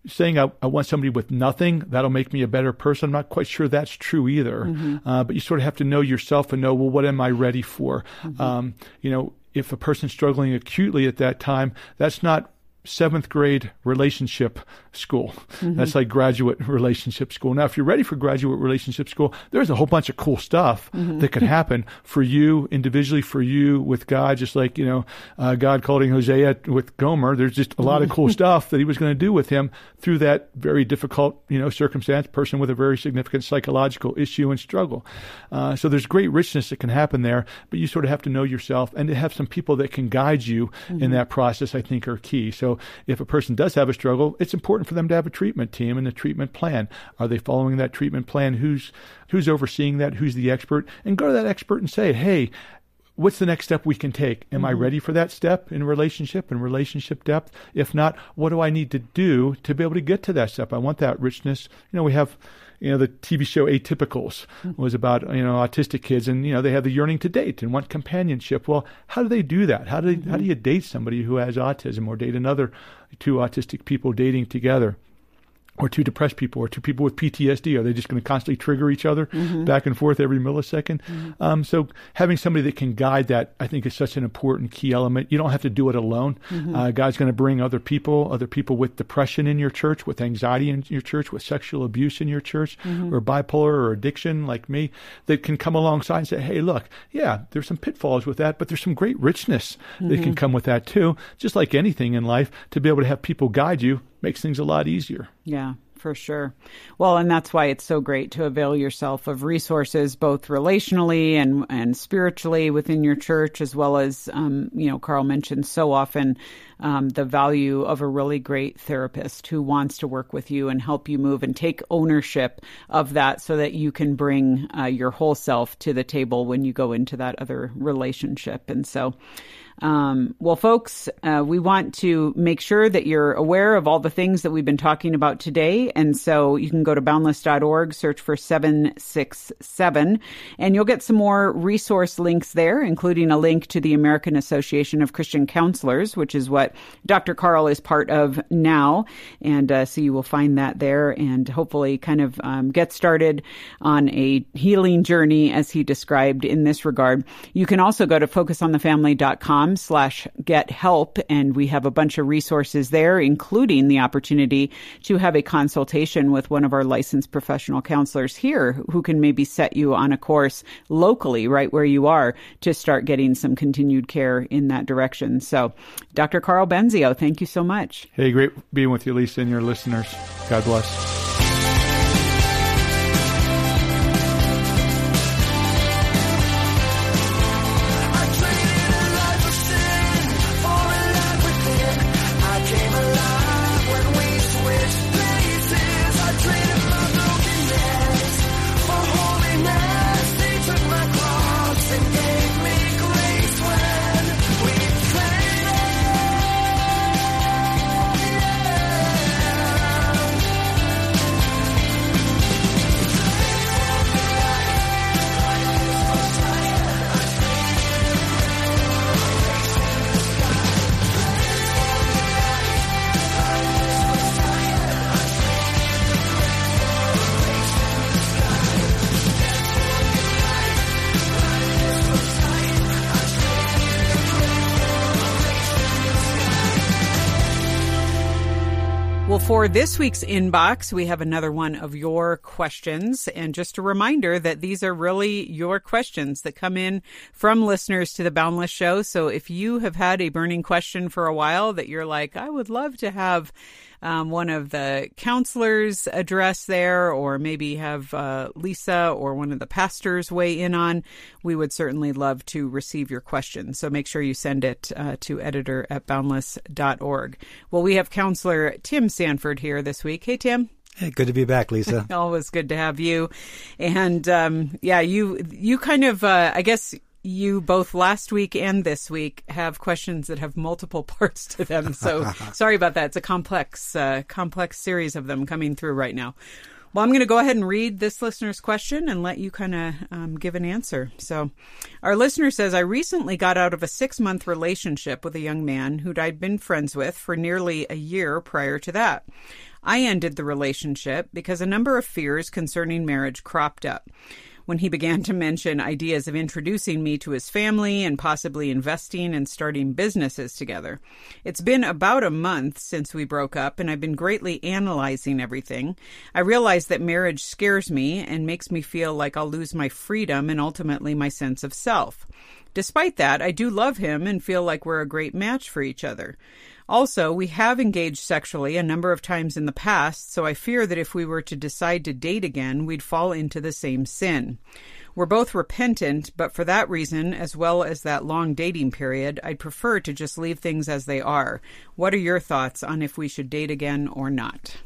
saying I, I want somebody with nothing, that'll make me a better person, I'm not quite sure that's true either. Mm-hmm. Uh, but you sort of have to know yourself and know, well, what am I ready for? Mm-hmm. Um, you know, if a person's struggling acutely at that time, that's not seventh grade relationship school. Mm-hmm. That's like graduate relationship school. Now, if you're ready for graduate relationship school, there's a whole bunch of cool stuff mm-hmm. that could happen for you individually, for you with God, just like, you know, uh, God calling Hosea with Gomer. There's just a lot of cool stuff that he was going to do with him through that very difficult, you know, circumstance, person with a very significant psychological issue and struggle. Uh, so there's great richness that can happen there, but you sort of have to know yourself and to have some people that can guide you mm-hmm. in that process, I think are key. So if a person does have a struggle, it's important for them to have a treatment team and a treatment plan. Are they following that treatment plan? Who's who's overseeing that? Who's the expert? And go to that expert and say, hey, what's the next step we can take? Am mm-hmm. I ready for that step in relationship and relationship depth? If not, what do I need to do to be able to get to that step? I want that richness. You know, we have, you know, the T V show Atypicals mm-hmm. was about, you know, autistic kids and, you know, they have the yearning to date and want companionship. Well, how do they do that? How do, mm-hmm. how do you date somebody who has autism or date another two autistic people dating together? Or two depressed people, or two people with P T S D? Are they just going to constantly trigger each other mm-hmm. back and forth every millisecond? Mm-hmm. Um, so having somebody that can guide that, I think, is such an important key element. You don't have to do it alone. Mm-hmm. Uh, God's going to bring other people, other people with depression in your church, with anxiety in your church, with sexual abuse in your church, mm-hmm. or bipolar or addiction like me, that can come alongside and say, hey, look, yeah, there's some pitfalls with that, but there's some great richness mm-hmm. that can come with that too, just like anything in life, to be able to have people guide you makes things a lot easier. Yeah, for sure. Well, and that's why it's so great to avail yourself of resources, both relationally and, and spiritually within your church, as well as, um, you know, Karl mentioned so often um, the value of a really great therapist who wants to work with you and help you move and take ownership of that so that you can bring uh, your whole self to the table when you go into that other relationship. And so Um, well, folks, uh, we want to make sure that you're aware of all the things that we've been talking about today. And so you can go to boundless dot org, search for seven six seven, and you'll get some more resource links there, including a link to the American Association of Christian Counselors, which is what Doctor Karl is part of now. And uh, so you will find that there and hopefully kind of um, get started on a healing journey, as he described in this regard. You can also go to focus on the family dot com slash get help. And we have a bunch of resources there, including the opportunity to have a consultation with one of our licensed professional counselors here who can maybe set you on a course locally, right where you are, to start getting some continued care in that direction. So Doctor Karl Benzio, thank you so much. Hey, great being with you, Lisa, and your listeners. God bless. For this week's inbox, we have another one of your questions. And just a reminder that these are really your questions that come in from listeners to The Boundless Show. So if you have had a burning question for a while that you're like, I would love to have um, one of the counselors address there, or maybe have uh, Lisa or one of the pastors weigh in on, we would certainly love to receive your questions. So make sure you send it uh, to editor at boundless dot org. Well, we have Counselor Tim Sanford here this week. Hey, Tim. Hey, good to be back, Lisa. Always good to have you. And um, yeah, you you kind of, uh, I guess you both last week and this week have questions that have multiple parts to them. So sorry about that. It's a complex, uh, complex series of them coming through right now. Well, I'm going to go ahead and read this listener's question and let you kind of um, give an answer. So our listener says, I recently got out of a six-month relationship with a young man who I'd been friends with for nearly a year prior to that. I ended the relationship because a number of fears concerning marriage cropped up. When he began to mention ideas of introducing me to his family and possibly investing and starting businesses together. It's been about a month since we broke up, and I've been greatly analyzing everything. I realize that marriage scares me and makes me feel like I'll lose my freedom and ultimately my sense of self. Despite that, I do love him and feel like we're a great match for each other. Also, we have engaged sexually a number of times in the past, so I fear that if we were to decide to date again, we'd fall into the same sin. We're both repentant, but for that reason, as well as that long dating period, I'd prefer to just leave things as they are. What are your thoughts on if we should date again or not?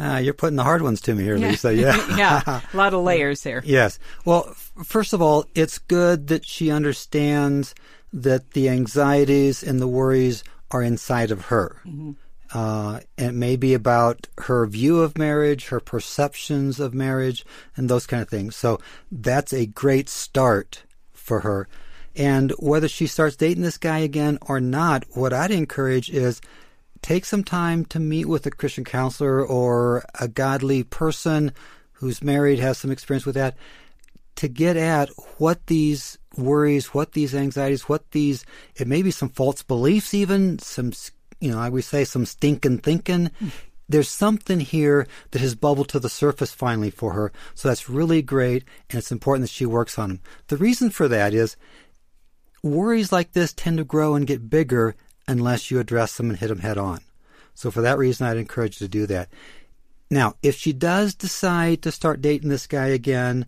Uh, you're putting the hard ones to me here, yeah. Lisa. Yeah, yeah, a lot of layers here. Yes. Well, f- first of all, it's good that she understands that the anxieties and the worries are inside of her. Mm-hmm. Uh, and it may be about her view of marriage, her perceptions of marriage, and those kind of things. So that's a great start for her. And whether she starts dating this guy again or not, what I'd encourage is take some time to meet with a Christian counselor or a godly person who's married, has some experience with that, to get at what these worries, what these anxieties, what these, it may be some false beliefs even, some, you know, I would say some stinking thinking. Mm. There's something here that has bubbled to the surface finally for her. So that's really great, and it's important that she works on them. The reason for that is worries like this tend to grow and get bigger unless you address them and hit them head on. So for that reason, I'd encourage you to do that. Now, if she does decide to start dating this guy again,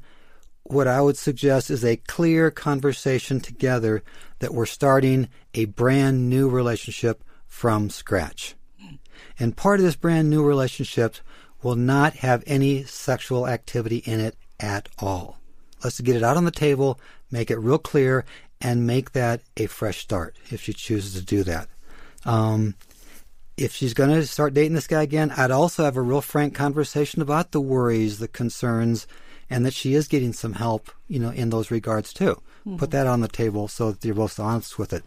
what I would suggest is a clear conversation together that we're starting a brand new relationship from scratch. And part of this brand new relationship will not have any sexual activity in it at all. Let's get it out on the table, make it real clear, and make that a fresh start if she chooses to do that. Um, if she's going to start dating this guy again, I'd also have a real frank conversation about the worries, the concerns, and that she is getting some help, you know, in those regards too. Mm-hmm. Put that on the table so that you're both honest with it.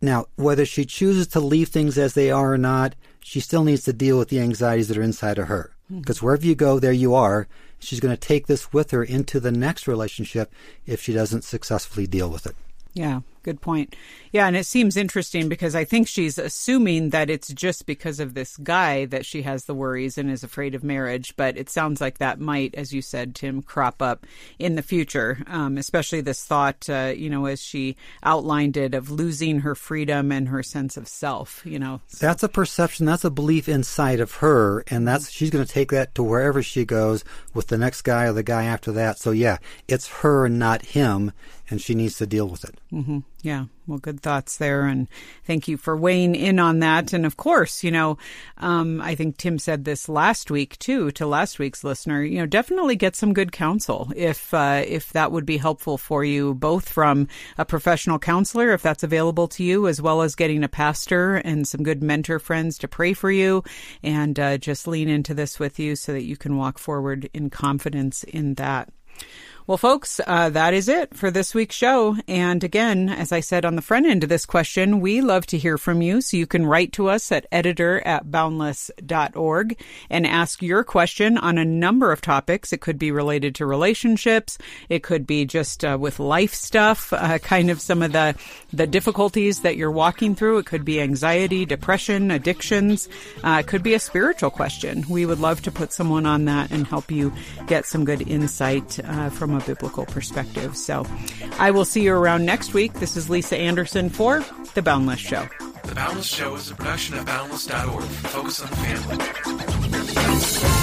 Now, whether she chooses to leave things as they are or not, she still needs to deal with the anxieties that are inside of her. Because mm-hmm. wherever you go, there you are. She's going to take this with her into the next relationship if she doesn't successfully deal with it. Yeah, good point. Yeah, and it seems interesting because I think she's assuming that it's just because of this guy that she has the worries and is afraid of marriage. But it sounds like that might, as you said, Tim, crop up in the future, um, especially this thought, uh, you know, as she outlined it, of losing her freedom and her sense of self, you know. So. That's a perception. That's a belief inside of her. And that's she's going to take that to wherever she goes with the next guy or the guy after that. So, yeah, it's her, not him. And she needs to deal with it. Mm-hmm. Yeah. Well, good thoughts there. And thank you for weighing in on that. And of course, you know, um, I think Tim said this last week, too, to last week's listener, you know, definitely get some good counsel if uh, if that would be helpful for you, both from a professional counselor, if that's available to you, as well as getting a pastor and some good mentor friends to pray for you and uh, just lean into this with you so that you can walk forward in confidence in that. Well, folks, uh, that is it for this week's show. And again, as I said on the front end of this question, we love to hear from you. So you can write to us at editor at boundless dot org and ask your question on a number of topics. It could be related to relationships. It could be just uh, with life stuff, uh, kind of some of the, the difficulties that you're walking through. It could be anxiety, depression, addictions. Uh, it could be a spiritual question. We would love to put someone on that and help you get some good insight uh, from a A biblical perspective. So I will see you around next week. This is Lisa Anderson for The Boundless Show. The Boundless Show is a production of boundless dot org. Focus on the Family.